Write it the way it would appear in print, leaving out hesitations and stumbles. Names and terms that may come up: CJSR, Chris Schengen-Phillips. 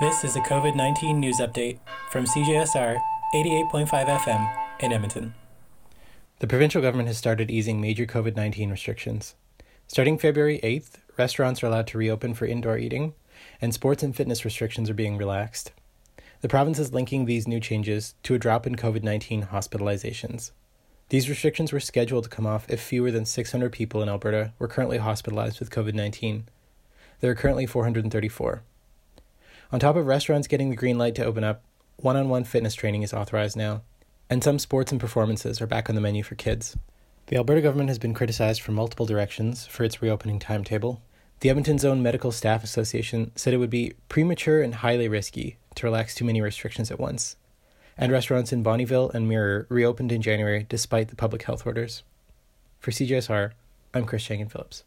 This is a COVID-19 news update from CJSR 88.5 FM in Edmonton. The provincial government has started easing major COVID-19 restrictions. Starting February 8th, restaurants are allowed to reopen for indoor eating, and sports and fitness restrictions are being relaxed. The province is linking these new changes to a drop in COVID-19 hospitalizations. These restrictions were scheduled to come off if fewer than 600 people in Alberta were currently hospitalized with COVID-19. There are currently 434. On top of restaurants getting the green light to open up, one-on-one fitness training is authorized now, and some sports and performances are back on the menu for kids. The Alberta government has been criticized from multiple directions for its reopening timetable. The Edmonton's own Medical Staff Association said it would be premature and highly risky to relax too many restrictions at once, and restaurants in Bonnyville and Mirror reopened in January despite the public health orders. For CJSR, I'm Chris Schengen-Phillips.